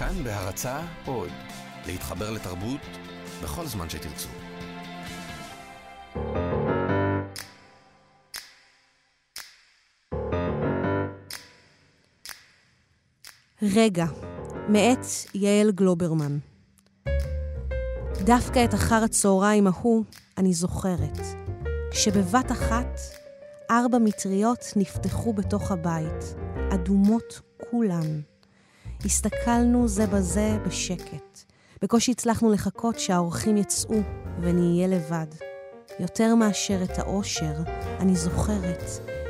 כאן בהרצה עוד, להתחבר לתרבות בכל זמן שתרצו. רגע, מאת יעל גלוברמן. דווקא את אחר הצהריים ההוא אני זוכרת, כשבבת אחת 4 מטריות נפתחו בתוך הבית, אדומות כולן. הסתכלנו זה בזה בשקט. בקושי הצלחנו לחכות שהאורחים יצאו ונהיה לבד. יותר מאשר את האושר, אני זוכרת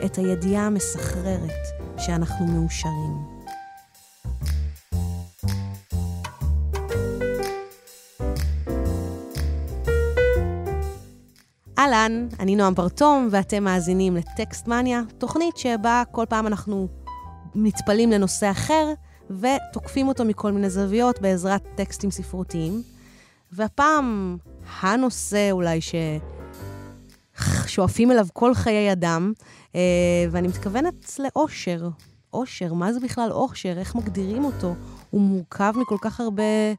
את הידיעה המסחררת שאנחנו מאושרים. אהלן, אני נועם פרטום ואתם מאזינים לטקסטמניה, תוכנית שבה כל פעם אנחנו נצפלים לנושא אחר ותוקפים אותו מכל מיני זוויות בעזרת טקסטים ספרותיים. והפעם הנושא אולי ששואפים אליו כל חיי אדם, ואני מתכוונת לאושר. אושר, מה זה בכלל אושר? איך מגדירים אותו? הוא מורכב מכל כך הרבה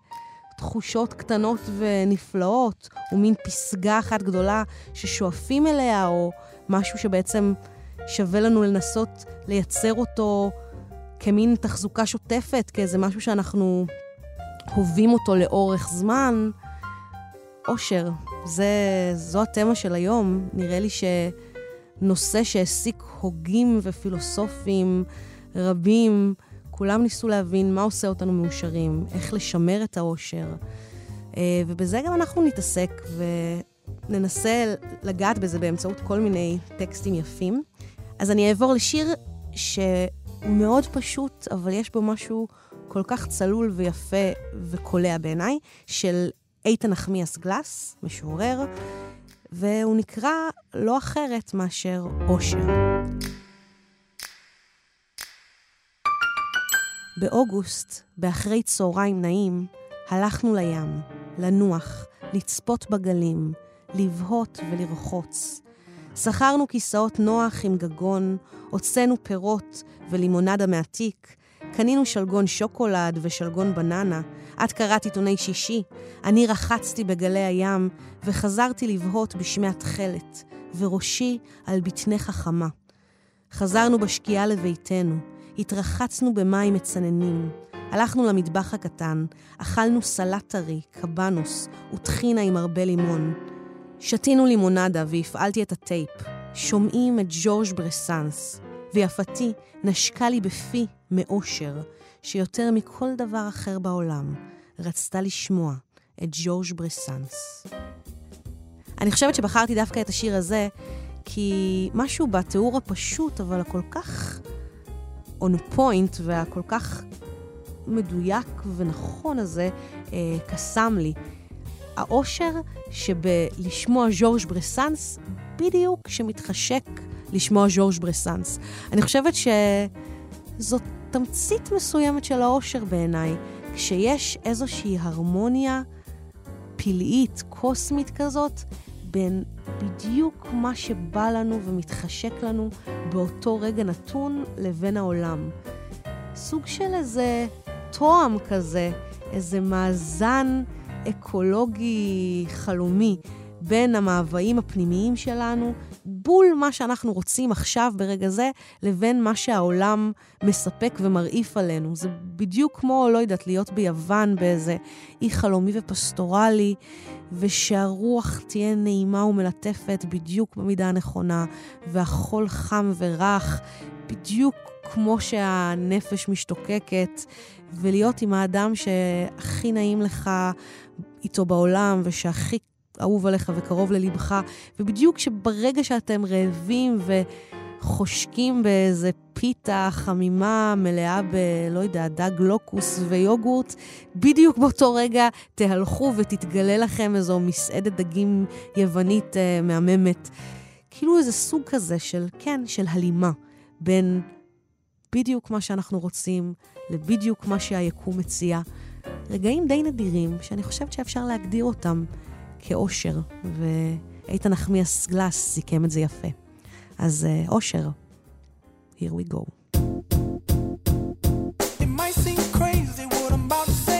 תחושות קטנות ונפלאות, ומין פסגה אחת גדולה ששואפים אליה, או משהו שבעצם שווה לנו לנסות לייצר אותו כמין תחזוקה שוטפת, כאיזה משהו שאנחנו הובים אותו לאורך זמן. אושר, זו התמה של היום. נראה לי שנושא שהעסיק הוגים ופילוסופים רבים, כולם ניסו להבין מה עושה אותנו מאושרים, איך לשמר את האושר, ובזה גם אנחנו נתעסק וננסה לגעת בזה באמצעות כל מיני טקסטים יפים. אז אני אעבור לשיר שהוא מאוד פשוט, אבל יש בו משהו כל כך צלול ויפה וקולע בעיניי, של איתן נחמיאס גלס, משורר, והוא נקרא לא אחרת מאשר אושר. באוגוסט, באחרי צהריים נעים, הלכנו לים, לנוח, לצפות בגלים, לבהות ולרחוץ. שכרנו כיסאות נוח עם גגון, הוצאנו פירות ולימונדה מעתיק, קנינו שלגון שוקולד ושלגון בננה, את קראת עיתוני שישי, אני רחצתי בגלי הים וחזרתי לבהות בשמי התחלת, וראשי על בטני חכמה. חזרנו בשקיעה לביתנו, התרחצנו במים מצננים, הלכנו למטבח הקטן, אכלנו סלט טרי, קבנוס וטחינה עם הרבה לימון. שתינו לימונדה והפעלתי את הטייפ, שומעים את ג'ורג' ברסנס, ויפתי נשקה לי בפי מאושר, שיותר מכל דבר אחר בעולם רצתה לשמוע את ג'ורג' ברסנס. אני חושבת שבחרתי דווקא את השיר הזה, כי משהו בתיאור הפשוט, אבל הכל כך on a point, והכל כך מדויק ונכון הזה, קסם לי. האושר שבלשמוע ז'ורז' ברסנס, בדיוק שמתחשק לשמוע ז'ורז' ברסנס. אני חושבת שזאת תמצית מסוימת של האושר בעיניי, כשיש איזושהי הרמוניה פלאית, קוסמית כזאת, בין בדיוק מה שבא לנו ומתחשק לנו באותו רגע נתון לבין העולם. סוג של איזה תואם כזה, איזה מאזן אקולוגי חלומי בין המאוויים הפנימיים שלנו, בול מה שאנחנו רוצים עכשיו ברגע זה, לבין מה שהעולם מספק ומרעיף עלינו. זה בדיוק כמו, לא יודעת, להיות ביוון באיזה אי חלומי ופסטורלי, ושהרוח תהיה נעימה ומלטפת בדיוק במידה הנכונה, והחול חם ורח, בדיוק כמו שהנפש משתוקקת, ולהיות עם האדם שהכי נעים לך איתו בעולם, ושהכי אהוב עליך וקרוב ללבך, ובדיוק שברגע שאתם רעבים וחושקים באיזה פיתה חמימה מלאה בלא יודע, דג לוקוס ויוגורט, בדיוק באותו רגע תהלכו ותתגלה לכם איזו מסעדת דגים יוונית מהממת. כאילו איזה סוג כזה של, כן, של הלימה בין בדיוק מה שאנחנו רוצים לבדיוק מה שהיקום מציע. רגעים די נדירים שאני חושבת שאפשר להגדיר אותם כאושר, ואיתן נחמיאס גלס סיכם את זה יפה. אז אושר, here we go. It might seem crazy what I'm about to say.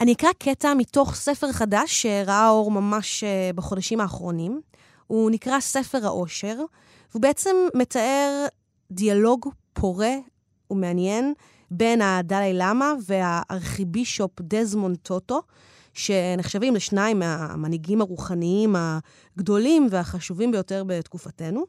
אני אקרא קטע מתוך ספר חדש שראה אור ממש בחודשים האחרונים. הוא נקרא ספר האושר, והוא בעצם מתאר דיאלוג פורה ומעניין בין הדלי למה והארכיבישופ דזמונד טוטו, שנחשבים לשניים מהמנהיגים הרוחניים הגדולים והחשובים ביותר בתקופתנו.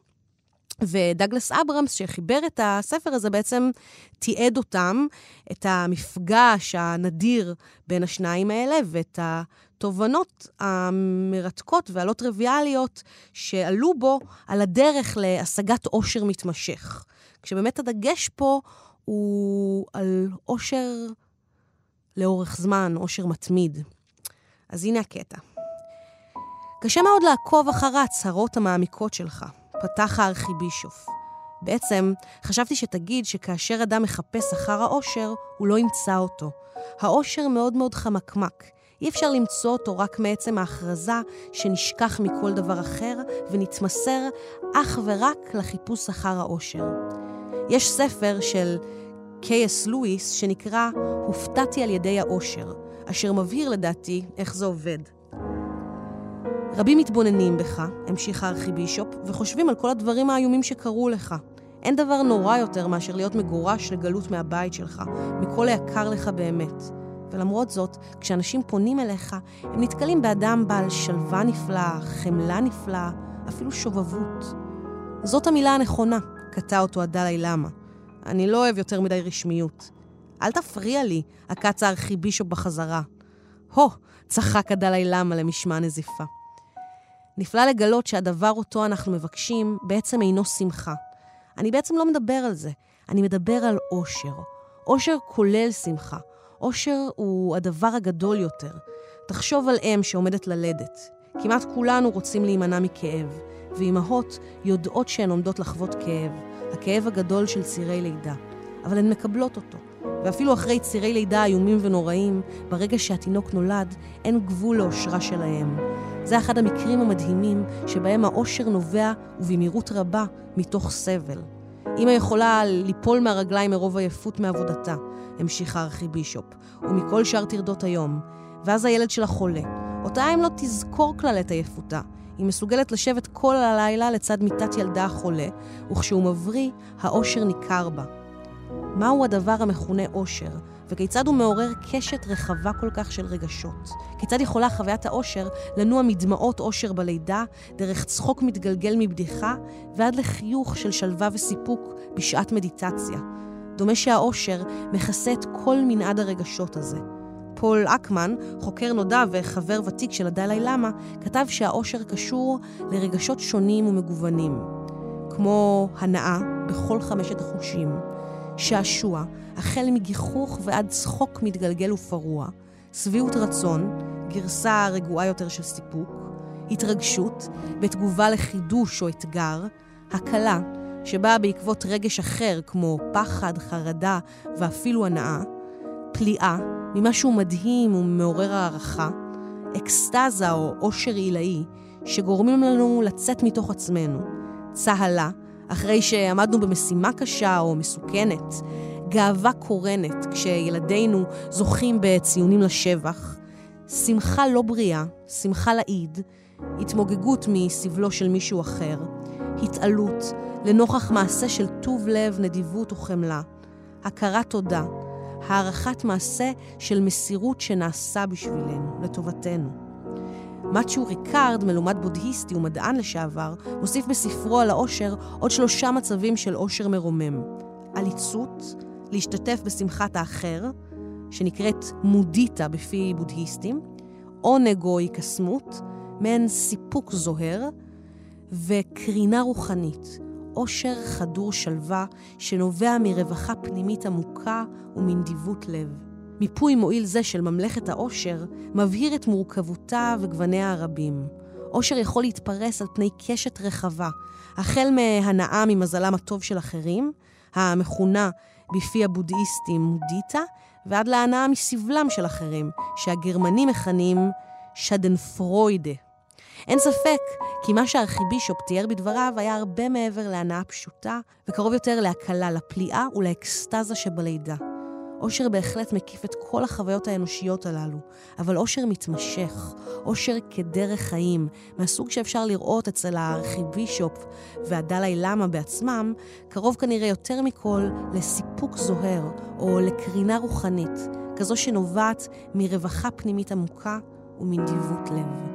ודגלס אברמס, שחיבר את הספר הזה, בעצם תיעד אותם, את המפגש הנדיר בין השניים האלה, ואת התובנות המרתקות והלא טריוויאליות שעלו בו על הדרך להשגת אושר מתמשך. כשבאמת הדגש פה הוא על אושר לאורך זמן, אושר מתמיד. אז הנה הקטע. קשה מאוד לעקוב אחר ההצהרות המעמיקות שלך, פתח הארכיבישוף. בעצם, חשבתי שתגיד שכאשר אדם מחפש אחר האושר, הוא לא ימצא אותו. האושר מאוד מאוד חמקמק. אי אפשר למצוא אותו רק מעצם ההכרזה שנשכח מכל דבר אחר ונתמסר אך ורק לחיפוש אחר האושר. יש ספר של C.S. לואיס שנקרא "הופתעתי על ידי האושר", אשר מבהיר לדעתי איך זה עובד. רבים מתבוננים בך, המשיך הארכיבישופ, וחושבים על כל הדברים האיומים שקרו לך. אין דבר נורא יותר מאשר להיות מגורש לגלות מהבית שלך, מכל היקר לך באמת. ולמרות זאת, כשאנשים פונים אליך, הם נתקלים באדם בעל שלווה נפלאה, חמלה נפלאה, אפילו שובבות. זאת המילה הנכונה, קטע אותו הדלי למה. אני לא אוהב יותר מדי רשמיות. אל תפריע לי, הקץ הארכיבישופ בחזרה. הו, צחק הדלי למה למשמע נזיפה. נפלא לגלות שהדבר אותו אנחנו מבקשים בעצם אינו שמחה. אני בעצם לא מדבר על זה, אני מדבר על אושר. אושר כולל שמחה. אושר הוא הדבר הגדול יותר. תחשוב על אם שעומדת ללדת. כמעט כולנו רוצים להימנע מכאב, ואימהות יודעות שהן עומדות לחוות כאב, הכאב הגדול של צירי לידה. אבל הן מקבלות אותו. ואפילו אחרי צירי לידה איומים ונוראים, ברגע שהתינוק נולד, אין גבול לאושרה שלהם. זה אחד המקרים המדהימים שבהם האושר נובע ובמהירות רבה מתוך סבל. אמא יכולה ליפול מהרגליים מרוב עייפות מעבודתה, המשיך הארכיבישופ, ומכל שאר תרדות היום. ואז הילד שלה חולה. אותה אם לא תזכור כלל את עייפותה. היא מסוגלת לשבת כל הלילה לצד מיטת ילדה החולה, וכשהוא מבריא, האושר ניכר בה. מהו הדבר המכונה אושר, וכיצד הוא מעורר קשת רחבה כל כך של רגשות? כיצד יכולה חוויית האושר לנוע מדמעות אושר בלידה, דרך צחוק מתגלגל מבדיחה, ועד לחיוך של שלווה וסיפוק בשעת מדיטציה? דומה שהאושר מכסה את כל מנעד הרגשות הזה. פול אקמן, חוקר נודע וחבר ותיק של הדלי למה, כתב שהאושר קשור לרגשות שונים ומגוונים, כמו הנאה בכל 5 החושים, שעשוע, החל מגיחוך ועד צחוק מתגלגל ופרוע, סביעות רצון, גרסה רגועה יותר של סיפוק, התרגשות, בתגובה לחידוש או אתגר, הקלה, שבאה בעקבות רגש אחר כמו פחד, חרדה ואפילו הנאה, פליאה, ממשהו מדהים ומעורר הערכה, אקסטזה או אושר עילאי, שגורמים לנו לצאת מתוך עצמנו, צהלה, אחרי שעמדנו במשימה קשה או מסוכנת, גאווה קורנת כשילדינו זוכים בציונים לשבח, שמחה לא בריאה, שמחה לעיד, התמוגגות מסבלו של מישהו אחר, התעלות לנוכח מעשה של טוב לב, נדיבות וחמלה, הכרת תודה, הערכת מעשה של מסירות שנעשה בשבילנו, לטובתנו. מצ'ו ריקארד, מלומד בודהיסטי ומדען לשעבר, מוסיף בספרו על האושר עוד 3 מצבים של אושר מרומם. עליצות, להשתתף בשמחת האחר, שנקראת מודיטה בפי בודהיסטים, עונג או היקסמות, מעין סיפוק זוהר, וקרינה רוחנית, אושר חדור שלווה שנובע מרווחה פנימית עמוקה ומנדיבות לב. מיפוי מועיל זה של ממלכת האושר מבהיר את מורכבותה וגווניה הרבים. אושר יכול להתפרס על פני קשת רחבה, החל מהנאה ממזלם הטוב של אחרים, המכונה בפי הבודהיסטים מודיטה, ועד להנאה מסבלם של אחרים, שהגרמנים מכנים שדנפרוידה. אין ספק כי מה שהארכיבישופ תיאר בדבריו היה הרבה מעבר להנאה פשוטה, וקרוב יותר להקלה, לפליאה ולאקסטזה שבלידה. אושר בהחלט מקיף את כל החוויות האנושיות הללו, אבל אושר מתמשך, אושר כדרך חיים, מהסוג שאפשר לראות אצל הארכיבישופ והדלאי למה בעצמם, קרוב כנראה יותר מכל לסיפוק זוהר או לקרינה רוחנית, כזו שנובעת מרווחה פנימית עמוקה ומנדיבות לב.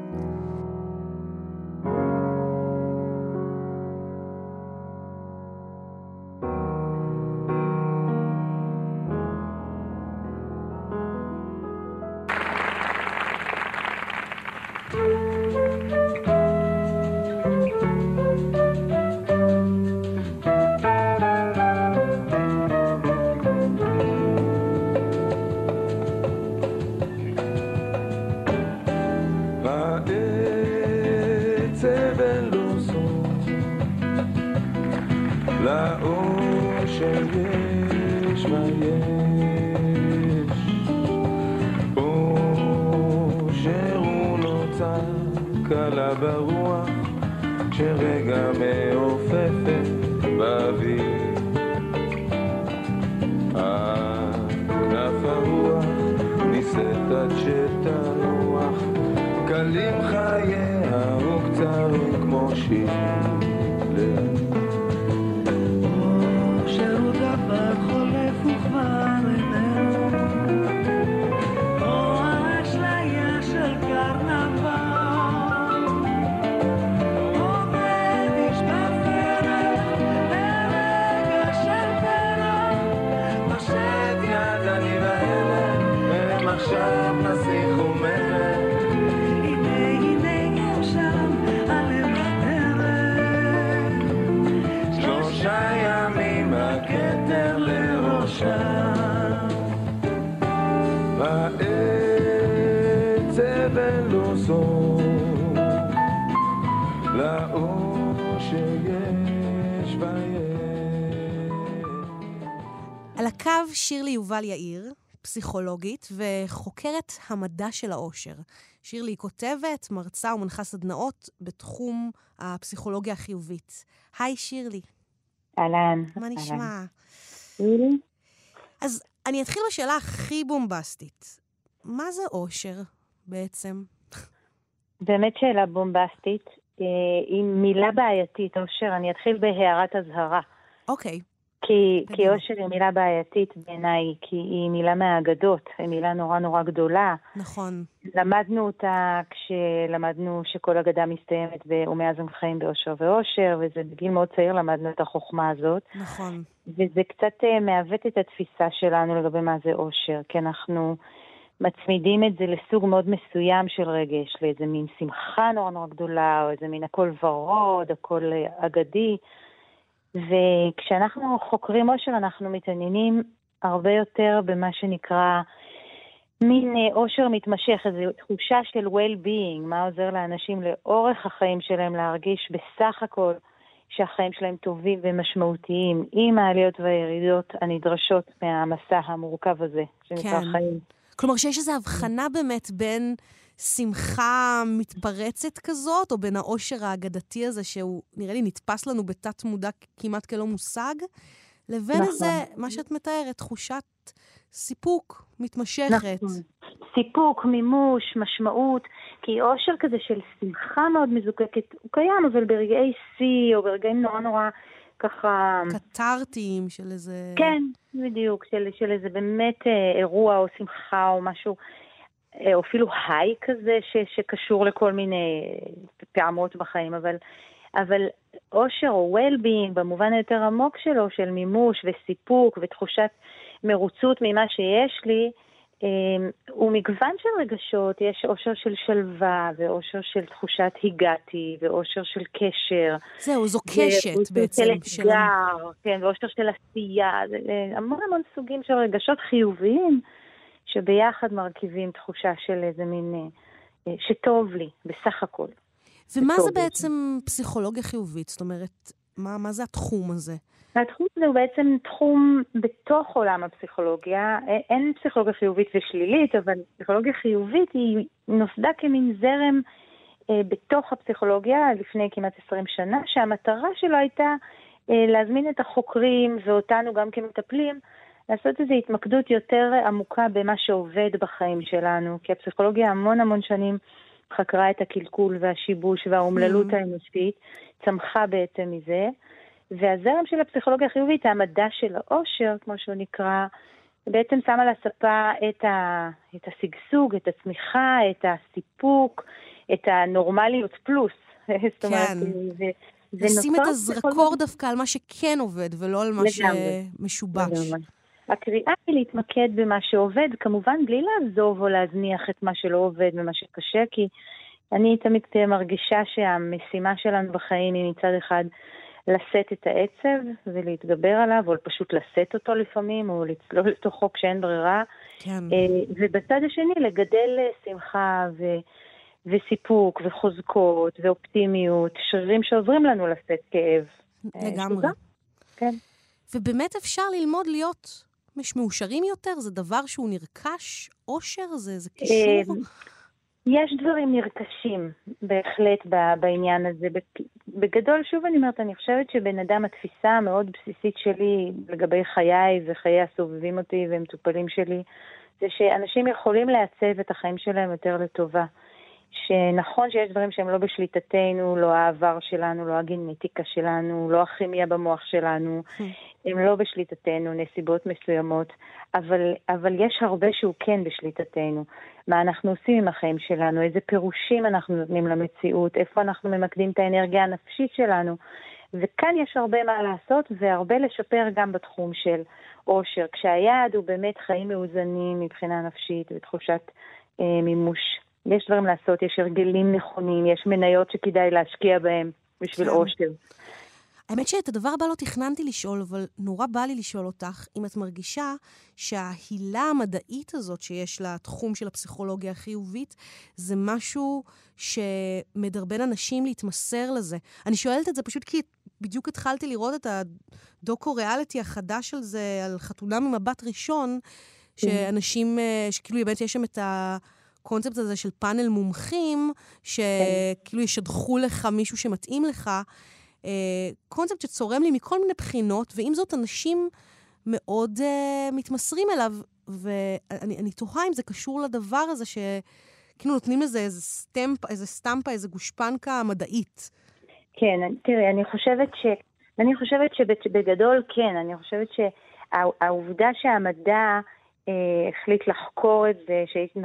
שירלי יובל יאיר, פסיכולוגית וחוקרת המדע של האושר. שירלי היא כותבת, מרצה ומנחה סדנאות בתחום הפסיכולוגיה החיובית. היי שירלי. אהלן. מה נשמע? אהלן. אז אני אתחיל בשאלה הכי בומבסטית. מה זה אושר בעצם? באמת שאלה בומבסטית. עם מילה בעייתית, אושר, אני אתחיל בהערת אזהרה. אוקיי. כי אושר היא מילה בעייתית בעיניי, כי היא מילה מהאגדות, היא מילה נורא נורא גדולה. נכון. למדנו אותה כשלמדנו שכל אגדה מסתיימת ומאז הם חיים באושר ואושר, וזה בגיל מאוד צעיר למדנו את החוכמה הזאת. נכון. וזה קצת מעוות את התפיסה שלנו לגבי מה זה אושר, כי אנחנו מצמידים את זה לסוג מאוד מסוים של רגש, לאיזה מין שמחה נורא נורא גדולה, או איזה מין הכל ורוד, הכל אגדי, וכשאנחנו חוקרים אושר אנחנו מתעניינים הרבה יותר במה שנקרא מין אושר מתמשך, איזו תחושה של well-being, מה עוזר לאנשים לאורך החיים שלהם להרגיש בסך הכל שהחיים שלהם טובים ומשמעותיים, עם העליות והירידות הנדרשות מהמסע המורכב הזה שנקרא חיים. כלומר שיש איזו הבחנה באמת בין שמחה מתפרצת כזאת, או בין האושר האגדתי הזה, שהוא נראה לי נתפס לנו בתת מודע כמעט כלא מושג, לבין נכון. איזה, מה שאת מתארת, תחושת סיפוק מתמשכת. נכון. סיפוק, מימוש, משמעות, כי אושר כזה של שמחה מאוד מזוקקת, הוא קיים, אבל ברגעי שיא, או ברגעים נורא נורא, ככה קטרתיים של איזה... כן, בדיוק, של איזה באמת אירוע, או שמחה, או משהו... או אפילו היי כזה שקשור לכל מיני פעמות בחיים, אבל אושר או well-being במובן היותר עמוק שלו, של מימוש וסיפוק ותחושת מרוצות ממה שיש לי, הוא מגוון של רגשות, יש אושר של שלווה ואושר של תחושת הגעתי ואושר של קשר. זהו, זו קשת בעצם. של אתגר, כן, ואושר של עשייה, המון המון סוגים של רגשות חיוביים, שביחד מרכיבים תחושה של איזה מין, שטוב לי, בסך הכל. ומה זה בעצם פסיכולוגיה חיובית? זאת אומרת, מה זה התחום הזה? התחום הזה הוא בעצם תחום בתוך עולם הפסיכולוגיה. אין פסיכולוגיה חיובית ושלילית, אבל פסיכולוגיה חיובית היא נוסדה כמין זרם בתוך הפסיכולוגיה לפני כמעט 20 שנה, שהמטרה שלו הייתה להזמין את החוקרים ואותנו גם כמטפלים, לעשות איזו התמקדות יותר עמוקה במה שעובד בחיים שלנו, כי הפסיכולוגיה המון המון שנים חקרה את הקלקול והשיבוש והאומללות האנושית, צמחה בעצם מזה, והזרם של הפסיכולוגיה החיובית, המדע של האושר, כמו שהוא נקרא, בעצם שם על הספה את הסגסוג, את הצמיחה, את הסיפוק, את הנורמליות פלוס. זאת אומרת, לשים את הזרקור דווקא על מה שכן עובד, ולא על מה שמשובש. הקריאה היא להתמקד במה שעובד, כמובן בלי לעזוב או להזניח את מה שלא עובד ומה שקשה, כי אני תמיד מרגישה שהמשימה שלנו בחיים היא מצד אחד לשאת את העצב ולהתגבר עליו, או פשוט לשאת אותו לפעמים, או לצלול לתוכו כשאין ברירה. כן. ובצד השני לגדל שמחה וסיפוק וחוזקות ואופטימיות, שרירים שעוזרים לנו לשאת כאב. לגמרי. כן. ובאמת אפשר ללמוד להיות מאושרים יותר? זה דבר שהוא נרכש? אושר? זה קישור? יש דברים נרכשים בהחלט בעניין הזה. בגדול, שוב אני אומרת, אני חושבת שבן אדם, התפיסה המאוד בסיסית שלי לגבי חיי וחיי הסובבים אותי ומטופלים שלי, זה שאנשים יכולים לעצב את החיים שלהם יותר לטובה. שנכון שיש דברים שהם לא בשליטתנו, לא העבר שלנו, לא הגנטיקה שלנו, לא הכימיה במוח שלנו, הם לא בשליטתנו, נסיבות מסוימות, אבל יש הרבה שהוא כן בשליטתנו. מה אנחנו עושים עם החיים שלנו, איזה פירושים אנחנו נותנים למציאות, איפה אנחנו ממקדים את האנרגיה הנפשית שלנו, וכאן יש הרבה מה לעשות והרבה לשפר גם בתחום של אושר, כשהיעד הוא באמת חיים מאוזנים מבחינה נפשית ותחושת מימוש. יש דברים לעשות, יש הרגלים נכונים, יש מניות שכדאי להשקיע בהם בשביל אושר. האמת שאת הדבר הבא לא תכננתי לשאול, אבל נורא בא לי לשאול אותך, אם את מרגישה שההילה המדעית הזאת שיש לה תחום של הפסיכולוגיה החיובית, זה משהו שמדרבן אנשים להתמסר לזה. אני שואלת את זה פשוט כי בדיוק התחלתי לראות את הדוקו-ריאליטי החדש על זה, על חתונה ממבט ראשון, שאנשים, שכאילו באמת יש שם את הקונספט הזה של פאנל מומחים, שכאילו ישדחו לך מישהו שמתאים לך, קונספט שצורם לי מכל מיני בחינות, ועם זאת אנשים מאוד מתמסרים אליו, ואני תוהה אם זה קשור לדבר הזה, שכאילו נותנים לזה איזה סטמפה, איזה גושפנקה מדעית. כן, תראי, אני חושבת שבגדול כן, אני חושבת שהעובדה שהמדע החליט לחקור את זה,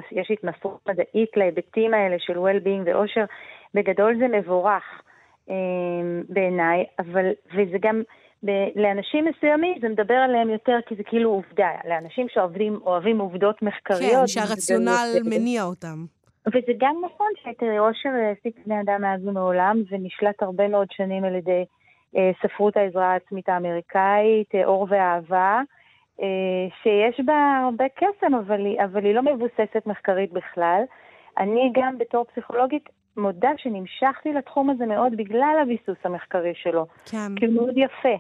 שיש התמסרות מדעית להיבטים האלה של well-being ואושר, בגדול זה מבורך בעיניי, אבל, וזה גם, לאנשים מסוימים זה מדבר עליהם יותר, כי זה כאילו עובדה, לאנשים שאוהבים עובדות מחקריות. כן, שהרציונל מניע אותם. וזה גם נכון שתראי, אושר העסיק בני אדם מאז ומעולם, ונשלט הרבה מאוד שנים על ידי ספרות העזרה העצמית האמריקאית, אור ואהבה, שיש בה הרבה קסם, אבל היא לא מבוססת מחקרית בכלל. אני גם בתור פסיכולוגית מודה שנמשכתי לתחום הזה מאוד בגלל הביסוס המחקרי שלו. כן. כי הוא מאוד יפה.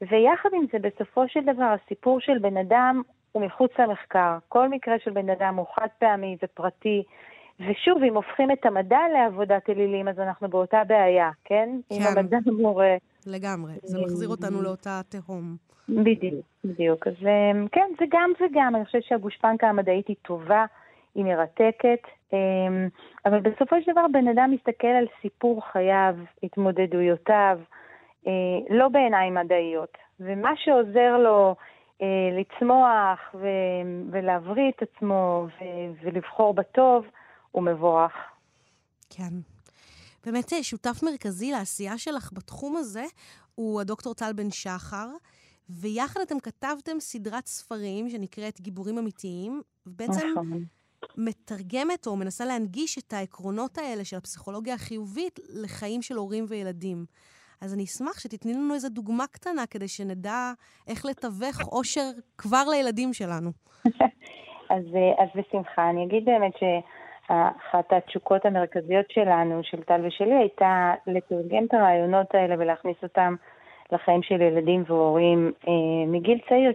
ויחד עם זה, בסופו של דבר, הסיפור של בן אדם הוא מחוץ למחקר. כל מקרה של בן אדם הוא חד פעמי ופרטי. ושוב, אם הופכים את המדע לעבודת אלילים, אז אנחנו באותה בעיה, כן? כן. אם המדע מורה... לגמרי. זה מחזיר אותנו לאותה תהום. בדיוק. אז כן, זה גם וגם. אני חושבת שהגושפנקה המדעית היא טובה, היא מרתקת, אבל בסופו של דבר בן אדם מסתכל על סיפור חייו, התמודדויותיו, לא בעיניים מדעיות. ומה שעוזר לו לצמוח ולהבריא את עצמו ולבחור בטוב, הוא מבורך. כן. באמת שותף מרכזי לעשייה שלך בתחום הזה הוא הדוקטור טל בן-שחר, ויחד אתם כתבתם סדרת ספרים שנקראת גיבורים אמיתיים, ובעצם מתרגמת או מנסה להנגיש את העקרונות האלה של הפסיכולוגיה החיובית לחיים של הורים וילדים. אז אני אשמח שתתני לנו איזו דוגמה קטנה כדי שנדע איך לתווך אושר כבר לילדים שלנו. אז בשמחה, אני אגיד באמת אחת התשוקות המרכזיות שלנו, של טל ושלי, הייתה לתרגם את הרעיונות האלה ולהכניס אותם לחיים של ילדים והורים מגיל צעיר,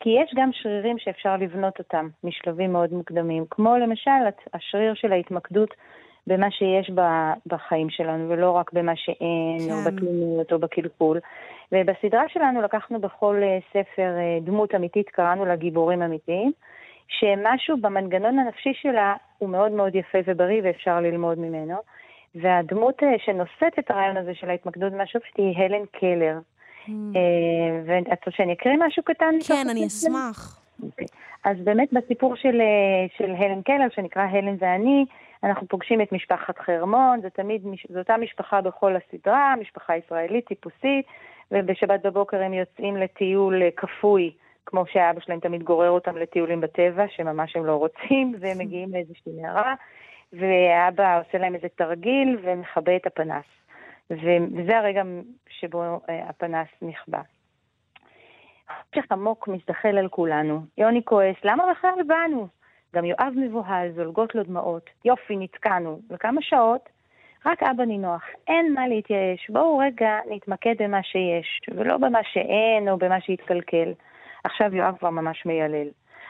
כי יש גם שרירים שאפשר לבנות אותם משלבים מאוד מוקדמים, כמו למשל השריר של ההתמקדות במה שיש בחיים שלנו, ולא רק במה שאין, או בתלונות, או בקלקול. ובסדרה שלנו לקחנו בכל ספר דמות אמיתית, קראנו לה גיבורים אמיתיים, שמשהו במנגנון הנפשי שלה הוא מאוד מאוד יפה ובריא, ואפשר ללמוד ממנו. והדמות שנושאת את הרעיון הזה של ההתמקדות מהשופט היא הלן קלר. ואת רוצה שאני אקריא משהו קטן? כן, אני אשמח. אז באמת בסיפור של הלן קלר, שנקרא הלן ואני, אנחנו פוגשים את משפחת חרמון, זו אותה משפחה בכל הסדרה, משפחה ישראלית טיפוסית, ובשבת בבוקר הם יוצאים לטיול כפוי, כמו שהאבא שלהם תמיד גורר אותם לטיולים בטבע, שממש הם לא רוצים, והם מגיעים לאיזושהי נערה, והאבא עושה להם איזה תרגיל ומכבה את הפנס. וזה הרגע שבו הפנס נכבה. חושך עמוק מסתכל על כולנו. יוני כועס, למה בכלל באנו? גם יואב מבוהל, זולגות לו דמעות. יופי, נתקענו. וכמה שעות? רק אבא נינוח. אין מה להתייאש. בואו רגע נתמקד במה שיש, ולא במה שאין או במה שהתקלקל. עכשיו יואב כבר ממש מיילל.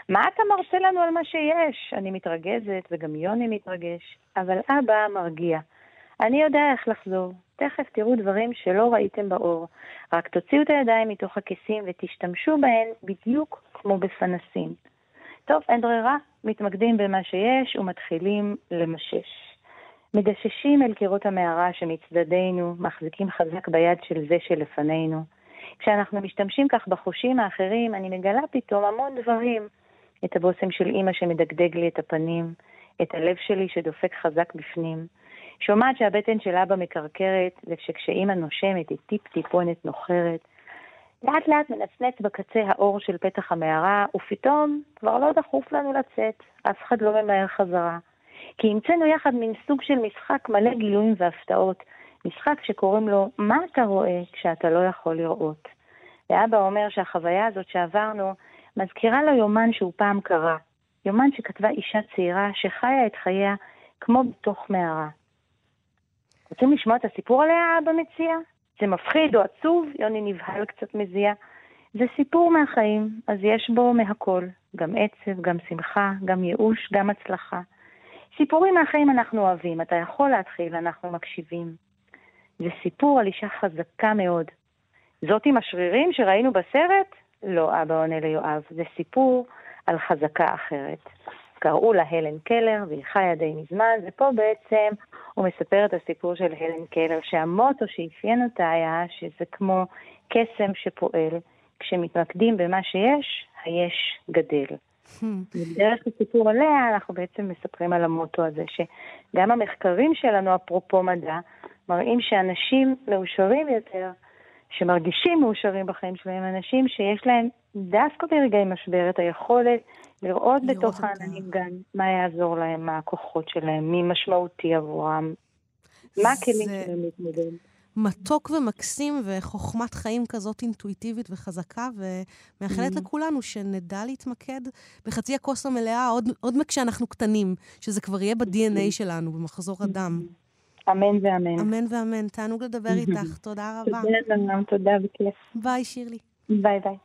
מה אתה מרסה לנו על מה שיש? אני מתרגזת, וגם יוני מתרגש. אבל אבא מרגיע. אני יודע איך לחזור. תכף תראו דברים שלא ראיתם באור. רק תוציאו את הידיים מתוך הכיסים ותשתמשו בהן בדיוק כמו בפנסים. טוב, אין ברירה, מתמקדים במה שיש ומתחילים למשש. מדששים אל קירות המערה שמצדדינו, מחזיקים חזק ביד של זה שלפנינו. כשאנחנו משתמשים כך בחושים האחרים, אני מגלה פתאום המון דברים. את הבוסם של אמא שמדגדג לי את הפנים, את הלב שלי שדופק חזק בפנים. שומעת שהבטן של אבא מקרקרת, וכשאמא נושמת היא טיפ-טיפונת נוחרת. לאט לאט מנצנץ בקצה האור של פתח המערה, ופתאום כבר לא דחוף לנו לצאת, אף אחד לא ממהר חזרה. כי המצאנו יחד מן סוג של משחק מלא גילויים והפתעות, משחק שקוראים לו מה אתה רואה כשאתה לא יכול לראות. ואבא אומר שהחוויה הזאת שעברנו מזכירה לו יומן שהוא פעם קרא, יומן שכתבה אישה צעירה שחיה את חייה כמו בתוך מערה. רוצים לשמוע את הסיפור עליה, אבא מציע? זה מפחיד או עצוב? יוני נבהל קצת מזיע. זה סיפור מהחיים, אז יש בו מהכל. גם עצב, גם שמחה, גם ייאוש, גם הצלחה. סיפורים מהחיים אנחנו אוהבים. אתה יכול להתחיל, אנחנו מקשיבים. זה סיפור על אישה חזקה מאוד. זאת עם השרירים שראינו בסרט? לא, אבא עונה ליואב. זה סיפור על חזקה אחרת. קראו לה הלן קלר, והיא חיה די מזמן, ופה בעצם הוא מספר את הסיפור של הלן קלר, שהמוטו שאפיין אותה היה שזה כמו קסם שפועל, כשמתמקדים במה שיש, היש גדל. בדרך הסיפור עליה, אנחנו בעצם מספרים על המוטו הזה, שגם המחקרים שלנו, אפרופו מדע, מראים שאנשים מאושרים יותר, שמרגישים מאושרים בחיים שלהם, אנשים שיש להם דווקא ברגעי משבר את היכולת לראות בתוך העננים גם מה יעזור להם, מה הכוחות שלהם, מי משמעותי עבורם, מה הכלים שלהם להתמודד. מתוק ומקסים וחוכמת חיים כזאת אינטואיטיבית וחזקה, ומאחלת לכולנו שנדע להתמקד בחצי הכוס המלאה, עוד כשאנחנו קטנים, שזה כבר יהיה ב-DNA שלנו, במחזור הדם. אמן ואמן. אמן ואמן. תענוג לדבר איתך. תודה רבה. תודה רבה. תודה וכיף. ביי, שירלי. ביי ביי.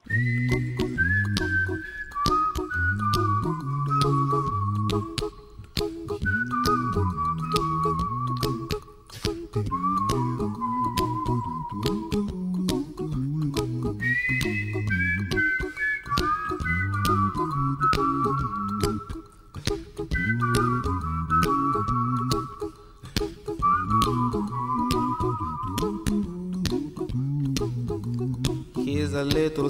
A little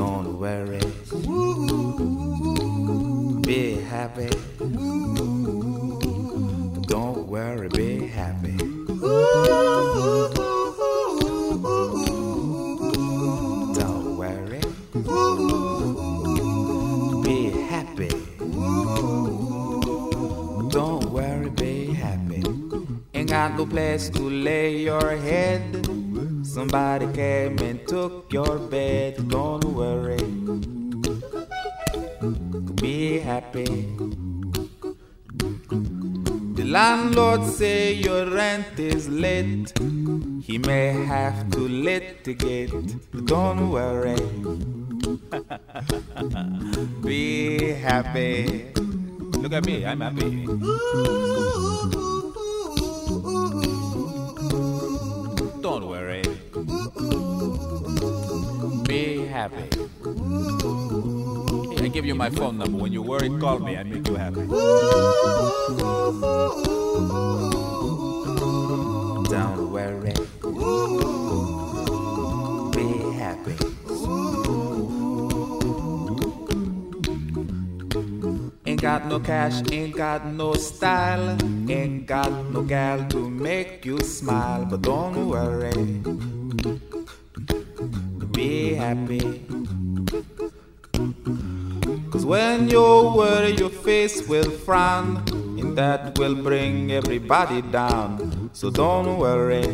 Don't worry, be happy. Don't worry, be happy. Don't worry, be happy. Don't worry, be happy. not no place to lay your head. Somebody came and took your bed. Don't worry, be happy. The landlord say your rent is late. He may have to litigate. Don't worry, be happy. Look at me, I'm happy. Don't worry, be happy. I give you my phone number. When you worry, call me. I make you happy. Don't worry, be happy. Ain't got no cash, ain't got no style, ain't got no gal to make you smile, but don't worry, be happy. Cause when you worry, your face will frown, and that will bring everybody down. So don't worry,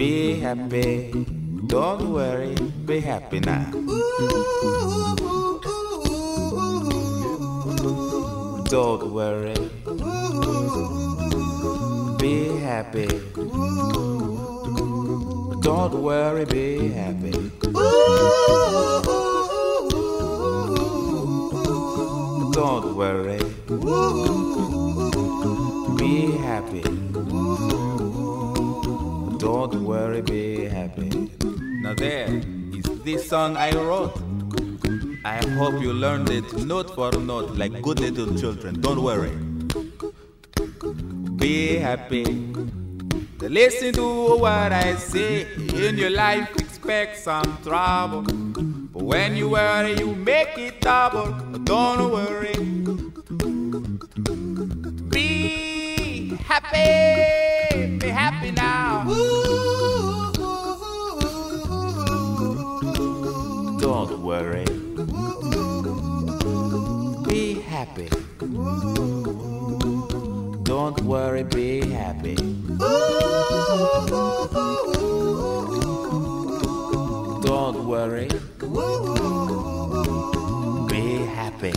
be happy. Don't worry, be happy now. Don't worry, be happy. Don't worry, be happy. Don't worry, be happy. Don't worry, be happy. Now there is this song I wrote. I hope you learned it note for note like good little children. Don't worry, be happy. Listen to what I say. In your life expect some trouble, but when you worry, you make it double. Don't worry, be happy. Be happy now. Don't worry, be happy. Don't worry, be happy. Don't worry, be happy.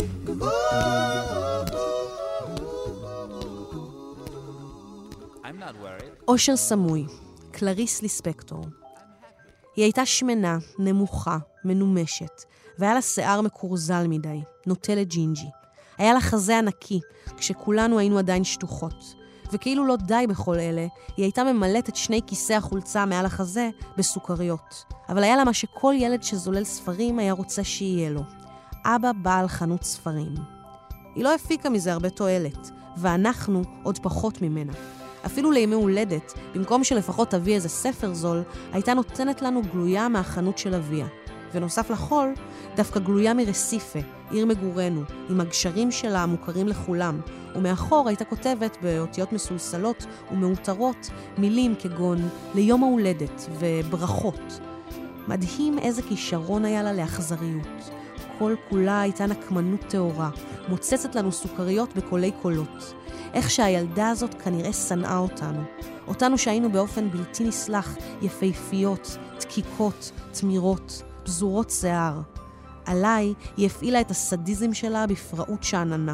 I'm not worried. אושר סמוי, קלריס ליספקטור. היא הייתה שמנה, נמוכה, מנומשת, והיה לה שיער מקורזל מדי, נוטלת ג'ינג'י. היה לה חזה ענקי, כשכולנו היינו עדיין שטוחות. וכאילו לא די בכל אלה, היא הייתה ממלאת את שני כיסי החולצה מעל החזה בסוכריות. אבל היה לה מה שכל ילד שזולל ספרים היה רוצה שיהיה לו. אבא בעל חנות ספרים. היא לא הפיקה מזה הרבה תועלת, ואנחנו עוד פחות ממנה. אפילו לימי הולדת, במקום שלפחות תביא איזה ספר זול, הייתה נותנת לנו גלויה מהחנות של אביה. ונוסף לחול, דווקא גלויה מרסיפה, עיר מגורנו, עם הגשרים שלה המוכרים לכולם, ומאחור הייתה כותבת באותיות מסולסלות ומאותרות מילים כגון ליום ההולדת וברכות. מדהים איזה כישרון היה לה לאכזריות. כל כולה הייתה נקמנות תאורה, מוצצת לנו סוכריות בקולי קולות. איך שהילדה הזאת כנראה שנאה אותנו. אותנו שהיינו באופן בלתי נסלח, יפהפיות, תקיקות, תמירות, פזורות שיער. עליי היא הפעילה את הסדיזם שלה בפרעות שעננה.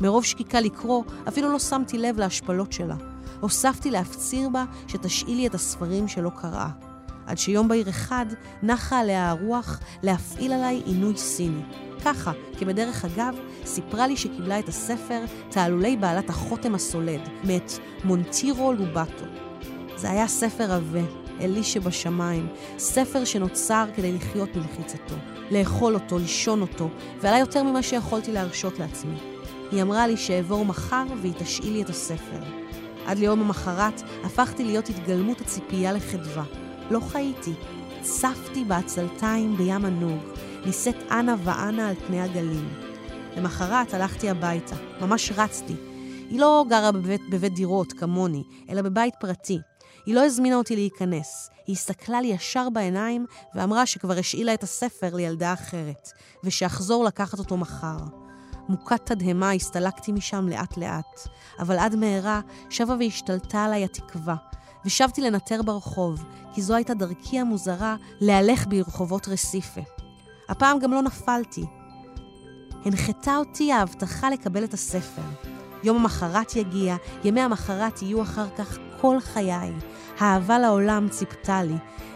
מרוב שקיקה לקרוא, אפילו לא שמתי לב להשפלות שלה. הוספתי להפציר בה שתשאילי את הספרים שלא קראה. עד שיום בהיר אחד נחה עליה הרוח להפעיל עליי עינוי סיני. ככה, כבדרך אגב, סיפרה לי שקיבלה את הספר תעלולי בעלת החותם הסולד, מאת מונטירו לובטו. זה היה ספר עבה. אלי שבשמיים, ספר שנוצר כדי לחיות ממחיצתו, לאכול אותו, לישון אותו, ועלה יותר ממה שיכולתי להרשות לעצמי. היא אמרה לי שאעבור מחר והיא תשאיל לי את הספר. עד ליום המחרת הפכתי להיות התגלמות הציפייה לחדווה. לא חייתי. צפתי בעצלתיים בים הנוג, ניסית אנה ואנה על פני הגלים. למחרת הלכתי הביתה, ממש רצתי. היא לא גרה בבית דירות כמוני, אלא בבית פרטי. היא לא הזמינה אותי להיכנס. היא הסתכלה לי ישר בעיניים ואמרה שכבר השאילה את הספר לילדה אחרת, ושאחזור לקחת אותו מחר. מוכת תדהמה הסתלקתי משם לאט לאט, אבל עד מהרה שבה והשתלטה עליי התקווה, ושבתי לנטר ברחוב, כי זו הייתה דרכי המוזרה להלך ברחובות רסיפה. הפעם גם לא נפלתי. הנחתה אותי ההבטחה לקבל את הספר. יום המחרת יגיע, ימי המחרת יהיו אחר כך כל חיי. האהבה לעולם ציפתה לי,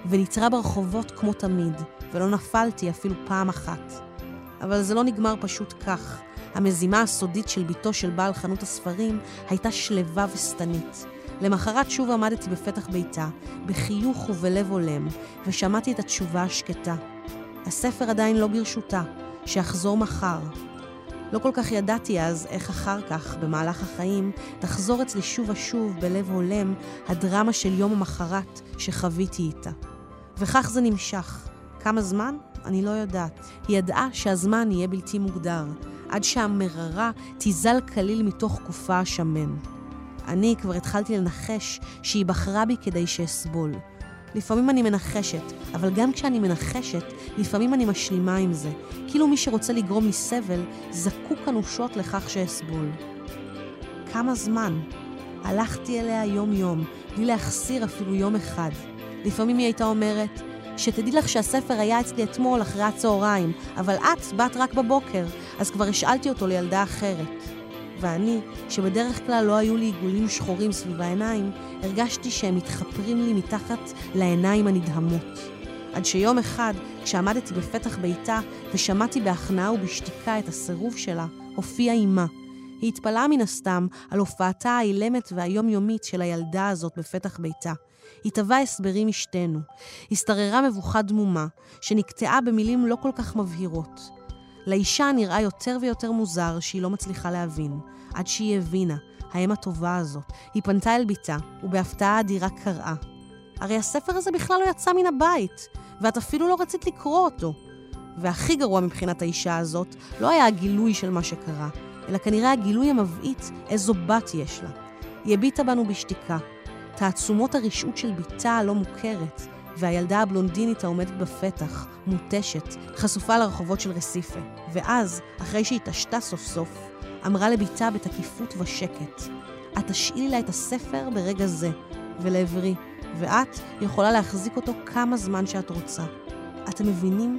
ונתראה ברחובות כמו תמיד, ולא נפלתי אפילו פעם אחת. אבל זה לא נגמר פשוט כך. המזימה הסודית של ביתו של בעל חנות הספרים הייתה שלווה וסתנית. למחרת שוב עמדתי בפתח ביתה, בחיוך ובלב עולם, ושמעתי את התשובה השקטה. הספר עדיין לא ברשותה, שאחזור מחר. לא כל כך ידעתי אז איך אחר כך, במהלך החיים, תחזור אצלי שוב ושוב בלב הולם הדרמה של יום המחרת שחוויתי איתה. וכך זה נמשך. כמה זמן? אני לא יודעת. היא ידעה שהזמן יהיה בלתי מוגדר, עד שהמררה תיזל כליל מתוך קופה השמן. אני כבר התחלתי לנחש שהיא בחרה בי כדי שאסבול. לפעמים אני מנחשת, אבל גם כשאני מנחשת, לפעמים אני משלימה עם זה. כאילו מי שרוצה לגרום לי סבל, זקוק אנושות לכך שאסבול. כמה זמן? הלכתי אליה יום-יום, בלי להחסיר אפילו יום אחד. לפעמים היא הייתה אומרת, שתדעי לך שהספר היה אצלי אתמול אחרי הצהריים, אבל את באת רק בבוקר, אז כבר השאלתי אותו לילדה אחרת. ואני, שבדרך כלל לא היו לי עיגולים שחורים סביב העיניים, הרגשתי שהם מתחפרים לי מתחת לעיניים הנדהמות. עד שיום אחד, כשעמדתי בפתח ביתה ושמעתי בהכנעה ובשתיקה את הסירוב שלה, הופיעה אימה. היא התפלאה מן הסתם על הופעתה האילמת והיומיומית של הילדה הזאת בפתח ביתה. היא טבעה הסברים משתנו. הסתררה מבוכה דמומה, שנקטעה במילים לא כל כך מבהירות. לאישה נראה יותר ויותר מוזר שהיא לא מצליחה להבין, עד שהיא הבינה, האם הטובה הזאת. היא פנתה אל ביתה, ובהפתעה אדירה קראה. הרי הספר הזה בכלל לא יצא מן הבית, ואת אפילו לא רצית לקרוא אותו. והכי גרוע מבחינת האישה הזאת לא היה הגילוי של מה שקרה, אלא כנראה הגילוי המבעית איזו בת יש לה. היא הביטה בנו בשתיקה. תעצומות הרשעות של ביתה הלא מוכרת, והילדה הבלונדינית העומדת בפתח, מוטשת, חשופה לרחובות של רסיפה. ואז, אחרי שהתעשתה סוף סוף, אמרה לביתה בתקיפות ושקט, את תשאילי לה את הספר ברגע זה, ולעברי, ואת יכולה להחזיק אותו כמה זמן שאת רוצה. אתם מבינים?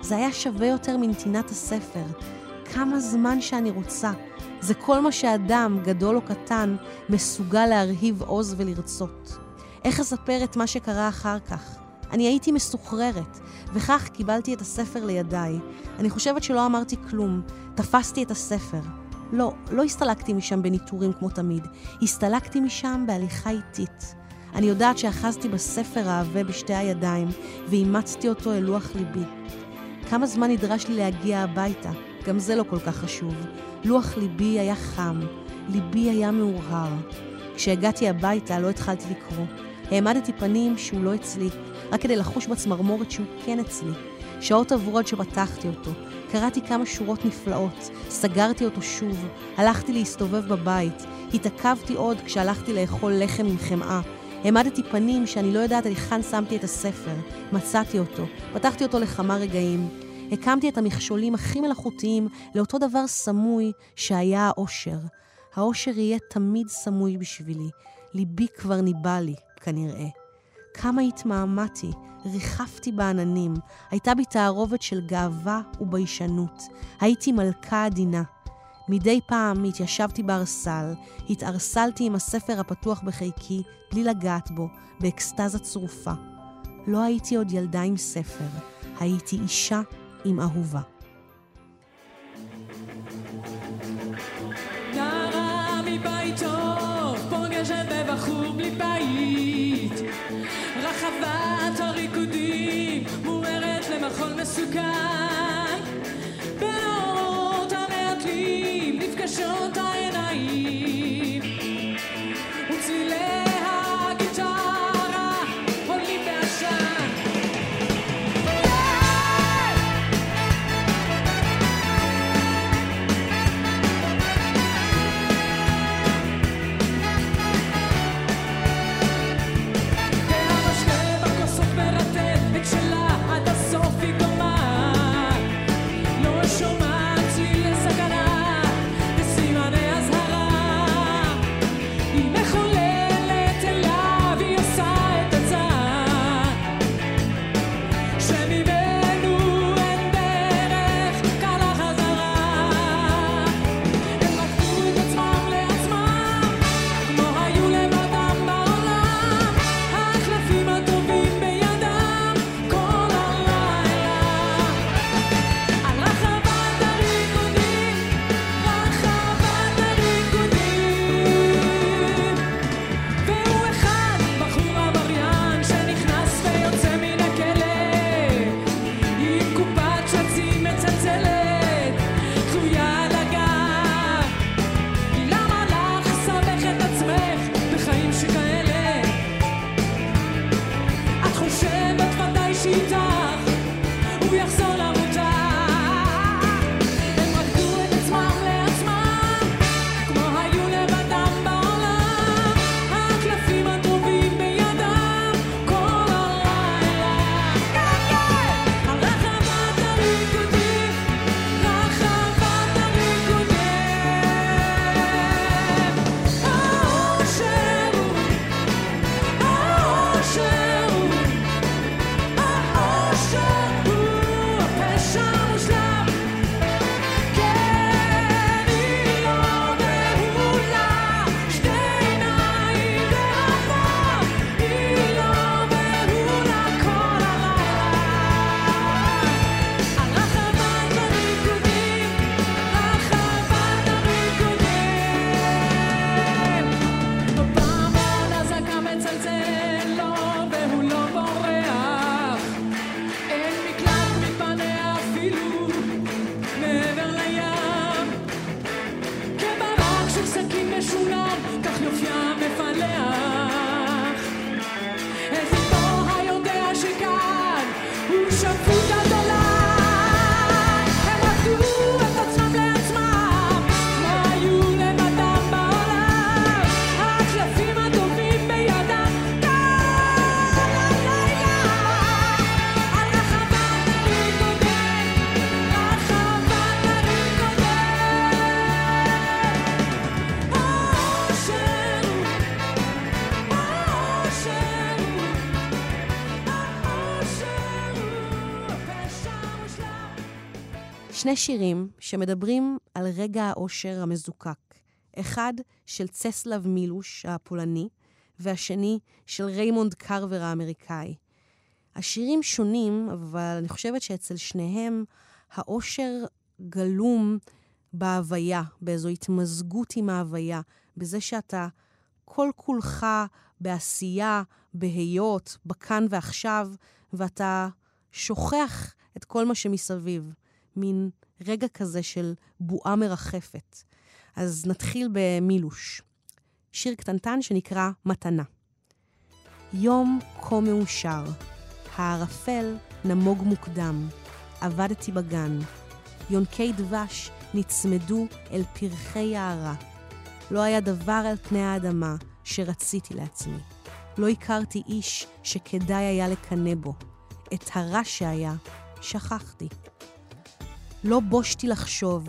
זה היה שווה יותר מנתינת הספר. כמה זמן שאני רוצה. זה כל מה שאדם, גדול או קטן, מסוגל להרהיב עוז ולרצות. איך אספר את מה שקרה אחר כך? אני הייתי מסוחררת, וכך קיבלתי את הספר לידיי. אני חושבת שלא אמרתי כלום. תפסתי את הספר. לא הסתלקתי משם בניטורים כמו תמיד. הסתלקתי משם בהליכה איטית. אני יודעת שאחזתי בספר העבה בשתי הידיים, ואימצתי אותו אל לוח ליבי. כמה זמן נדרש לי להגיע הביתה? גם זה לא כל כך חשוב. לוח ליבי היה חם. ליבי היה מאורהר. כשהגעתי הביתה לא התחלתי לקרוא. העמדתי פנים שהוא לא אצלי, רק כדי לחוש בצמרמורת שהוא כן אצלי. שעות עברו עד שפתחתי אותו. קראתי כמה שורות נפלאות. סגרתי אותו שוב. הלכתי להסתובב בבית. התעכבתי עוד כשהלכתי לאכול לחם עם חמאה. העמדתי פנים שאני לא יודעת היכן שמתי את הספר. מצאתי אותו. פתחתי אותו לכמה רגעים. הקמתי את המכשולים הכי מלאכותיים לאותו דבר סמוי שהיה האושר. האושר יהיה תמיד סמוי בשבילי. ליבי כבר ניבא לי, כנראה. כמה התמהמתי, ריחפתי בעננים. הייתה בי תערובת של גאווה וביישנות. הייתי מלכה עדינה. מדי פעם התיישבתי בארסל, התארסלתי עם הספר הפתוח בחיקי, בלי לגעת בו, באקסטזה צרופה. לא הייתי עוד ילדה עם ספר. הייתי אישה עם אהובה. בחור בלי בית, רחבת הריקודים מוארת למחול מסוכן, באורות המעטלים נפגש בשעות העיניים וצילי הגיטרה עולים בעשן והמשקה בכוסות מרתק וכשלה עד הסוף היא דומה לא שומעת שני שירים שמדברים על רגע האושר המזוקק. אחד של צסלב מילוש הפולני, והשני של ריימונד קרבר האמריקאי. השירים שונים, אבל אני חושבת שאצל שניהם האושר גלום בהוויה, באיזו התמזגות עם ההוויה, בזה שאתה כל כולך בעשייה, בהיות, בכאן ועכשיו, ואתה שוכח את כל מה שמסביב. מין רגע כזה של בועה מרחפת. אז נתחיל במילוש. שיר קטנטן שנקרא מתנה. יום כה מאושר, הערפל נמוג מוקדם, עבדתי בגן, יונקי דבש נצמדו אל פרחי יערה. לא היה דבר על פני האדמה שרציתי לעצמי. לא הכרתי איש שכדאי היה לקנה בו. את הרע שהיה, שכחתי. לא בושתי לחשוב,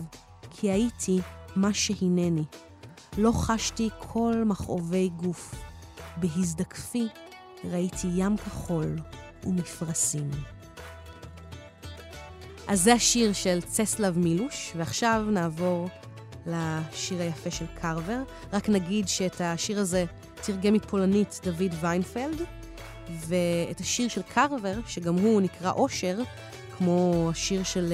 כי הייתי מה שהינני. לא חשתי כל מכאובי גוף. בהזדקפי ראיתי ים כחול ומפרסים. אז זה השיר של צסלב מילוש, ועכשיו נעבור לשיר היפה של קרבר. רק נגיד שאת השיר הזה תרגם מפולנית דוד ויינפלד, ואת השיר של קרבר, שגם הוא נקרא אושר, כמו השיר של...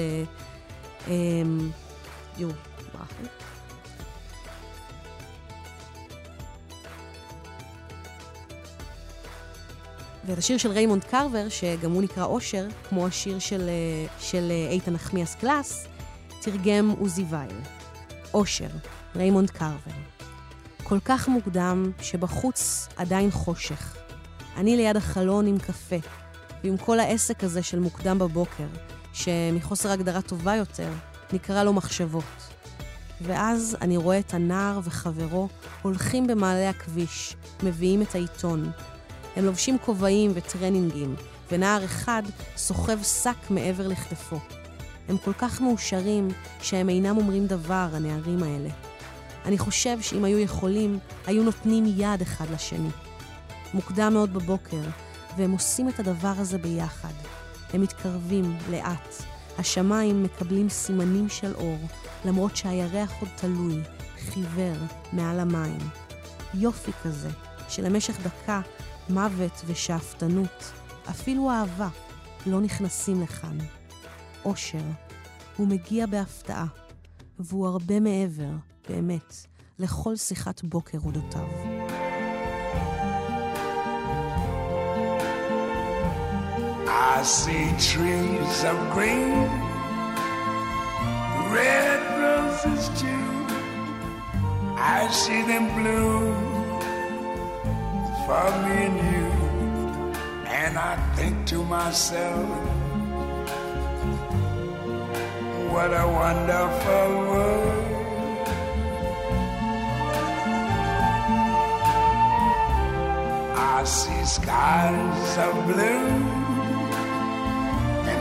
ואת השיר של ריימונד קרבר, שגם הוא נקרא אושר, כמו השיר של איתן נחמיאס גלאס, תרגם עוזי וייל. אושר, ריימונד קרבר. כל כך מוקדם שבחוץ עדיין חושך. אני ליד החלון עם קפה, ועם כל העסק הזה של מוקדם בבוקר, שמחוסר הגדרה טובה יותר, נקרא לו מחשבות. ואז אני רואה את הנער וחברו הולכים במעלה הכביש, מביאים את העיתון. הם לובשים כובעים וטרנינגים, ונער אחד סוחב שק מעבר לכתפו. הם כל כך מאושרים שהם אינם אומרים דבר, הנערים האלה. אני חושב שאם היו יכולים, היו נותנים יד אחד לשני. מוקדם מאוד בבוקר, והם עושים את הדבר הזה ביחד. הם מתקרבים לאט. השמיים מקבלים סימנים של אור, למרות שהירח עוד תלוי, חיוור, מעל המים. יופי כזה, שלמשך דקה, מוות ושאפתנות, אפילו אהבה, לא נכנסים לכאן. אושר, הוא מגיע בהפתעה, והוא הרבה מעבר, באמת, לכל שיחת בוקר אודותיו. I see trees of green, red roses too, I see them bloom for me and you, and I think to myself, what a wonderful world. I see skies of blue and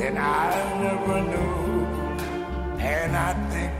than I never knew, and I think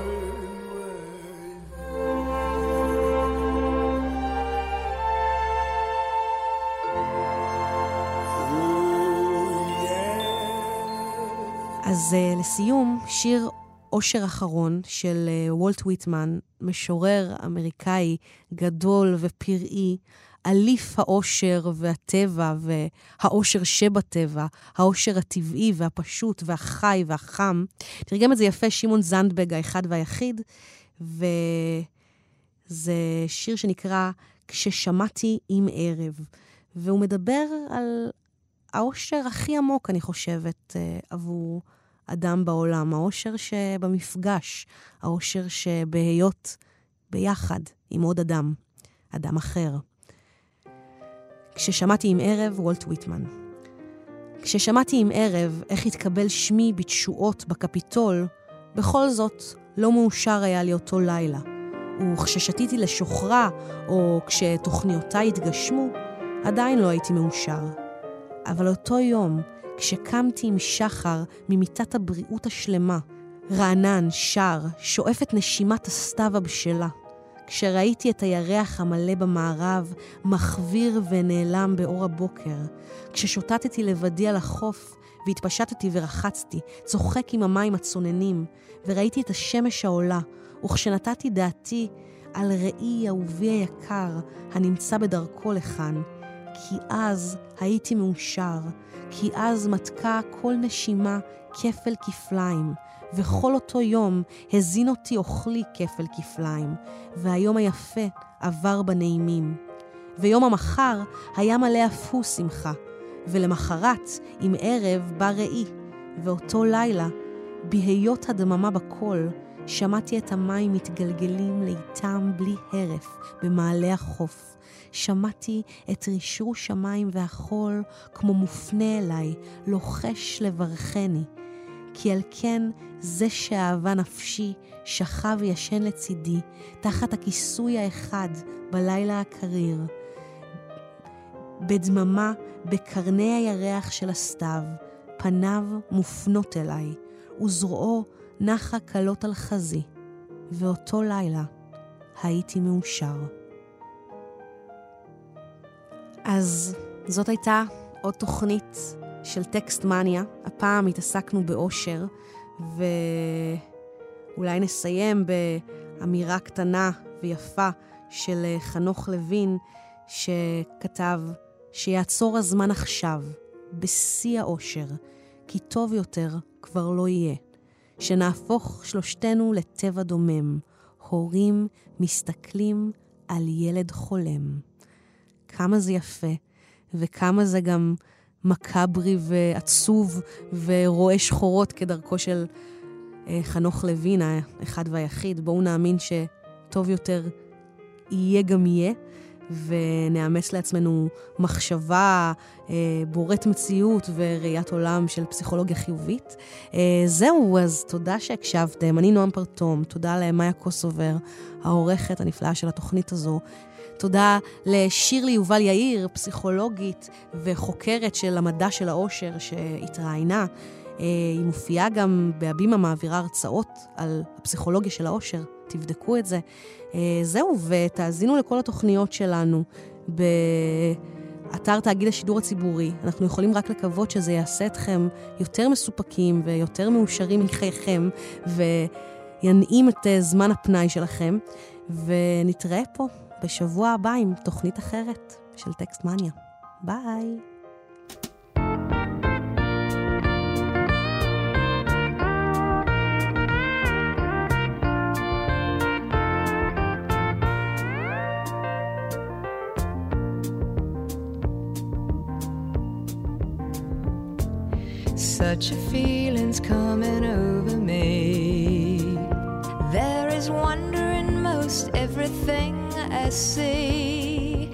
world. אז לסיום, שיר אושר אחרון של וולט וויטמן, משורר אמריקאי גדול ופראי, אליף האושר והטבע והאושר שבטבע, האושר הטבעי והפשוט והחי והחם. תרגם את זה יפה שמעון זנדברג, האחד והיחיד, וזה שיר שנקרא כששמעתי עם ערב, והוא מדבר על האושר הכי עמוק, אני חושבת, עבור אדם בעולם, האושר שבמפגש, האושר שבהיות ביחד עם עוד אדם, אדם אחר. כששמעתי עם ערב, וולט וויטמן. כששמעתי עם ערב איך התקבל שמי בתשואות בקפיטול, בכל זאת לא מאושר היה לי אותו לילה. וכששתיתי לשוחרה, או כשתוכניותיי התגשמו, עדיין לא הייתי מאושר. אבל אותו יום, כשקמתי עם שחר ממיטת הבריאות השלמה, רענן, שר, שואף את נשימת הסתיו הבשלה, כשראיתי את הירח המלא במערב, מחביר ונעלם באור הבוקר, כששוטטתי לבדי על החוף, והתפשטתי ורחצתי, צוחק עם המים הצוננים, וראיתי את השמש העולה, וכשנתתי דעתי על ראי אהובי היקר, הנמצא בדרכו לכאן, כי אז הייתי מאושר, כי אז מתקה כל נשימה כפל כפליים, וכל אותו יום הזין אותי אוכלי כפל כפליים, והיום היפה עבר בנעימים. ויום המחר היה מלא אף הוא שמחה, ולמחרת עם ערב בא ראי, ואותו לילה, בהיות הדממה בקול, שמעתי את המים מתגלגלים לאיתם בלי הרף במעלה החוף. שמעתי את רשרוש המים והחול כמו מופנה אליי, לוחש לברכני. כי על כן זה שאהבה נפשי שכב וישן לצידי, תחת הכיסוי האחד בלילה הקריר, בדממה בקרני הירח של הסתיו, פניו מופנות אליי, וזרועו נחה קלות על חזי, ואותו לילה הייתי מאושר. אז זאת הייתה עוד תוכנית של טקסט מניה. הפעם התעסקנו באושר, ואולי נסיים באמירה קטנה ויפה של חנוך לוין, שכתב שיעצור הזמן עכשיו, בשיא האושר, כי טוב יותר כבר לא יהיה. שנהפוך שלושתנו לטבע דומם, הורים מסתכלים על ילד חולם. כמה זה יפה, וכמה זה גם מקברי ועצוב ורואה שחורות כדרכו של חנוך לוין, האחד והיחיד. בואו נאמין שטוב יותר יהיה גם יהיה, ונאמץ לעצמנו מחשבה, בורת מציאות וראיית עולם של פסיכולוגיה חיובית. זהו, אז תודה שהקשבתם. אני נועם פרטום, תודה למאיה קוסובר, העורכת הנפלאה של התוכנית הזו. תודה לשירלי יובל יאיר, פסיכולוגית וחוקרת של המדע של האושר שהתראיינה. היא מופיעה גם בהבימה, מעבירה הרצאות על הפסיכולוגיה של האושר. תבדקו את זה. זהו, ותאזינו לכל התוכניות שלנו באתר תאגיד השידור הציבורי. אנחנו יכולים רק לקוות שזה יעשה אתכם יותר מסופקים ויותר מאושרים מחייכם, וינעים את זמן הפנאי שלכם, ונתראה פה בשבוע הבא עם תוכנית אחרת של טקסט מניה. ביי! Such a feeling's coming over me. There is wonder in most everything I see.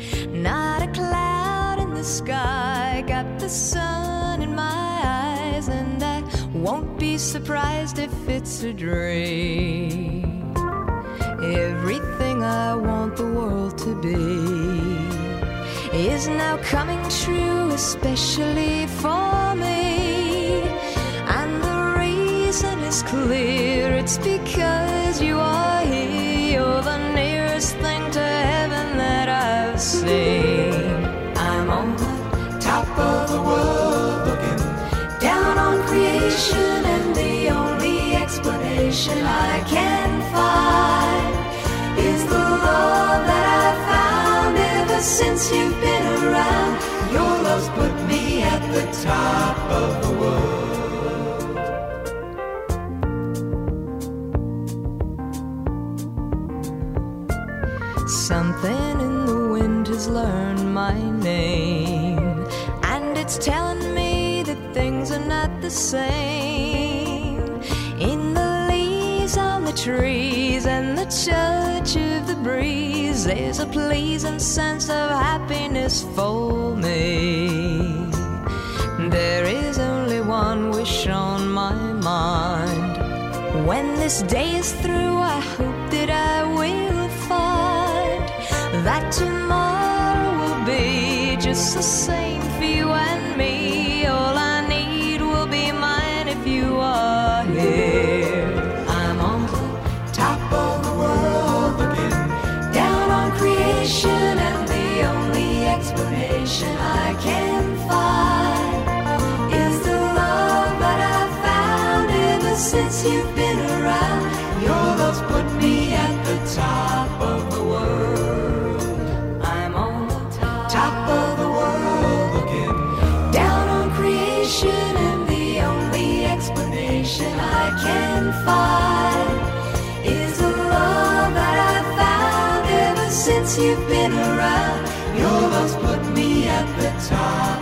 Not a cloud in the sky, got the sun in my eyes, and I won't be surprised if it's a dream. Everything I want the world to be is now coming true, especially for me. It's clear, it's because you are here. You're the nearest thing to heaven that I've seen. I'm on the top of the world looking down on creation, and the only explanation I can find is the love that I've found ever since you've been around. Your love's put me at the top of the world. Something in the wind has learned my name, and it's telling me that things are not the same. In the leaves on the trees and the touch of the breeze, there's a pleasing sense of happiness for me. There is only one wish on my mind. When this day is through, I hope that I will find that tomorrow will be just the same for you and me. All I need will be mine if you are here. I'm on the top of the world looking down on creation, and the only explanation I can find is the love that I've found ever since you've been around. Your love's put me at the top of the world. I can find is the love that I've found ever since you've been around. Your love's put me at the top.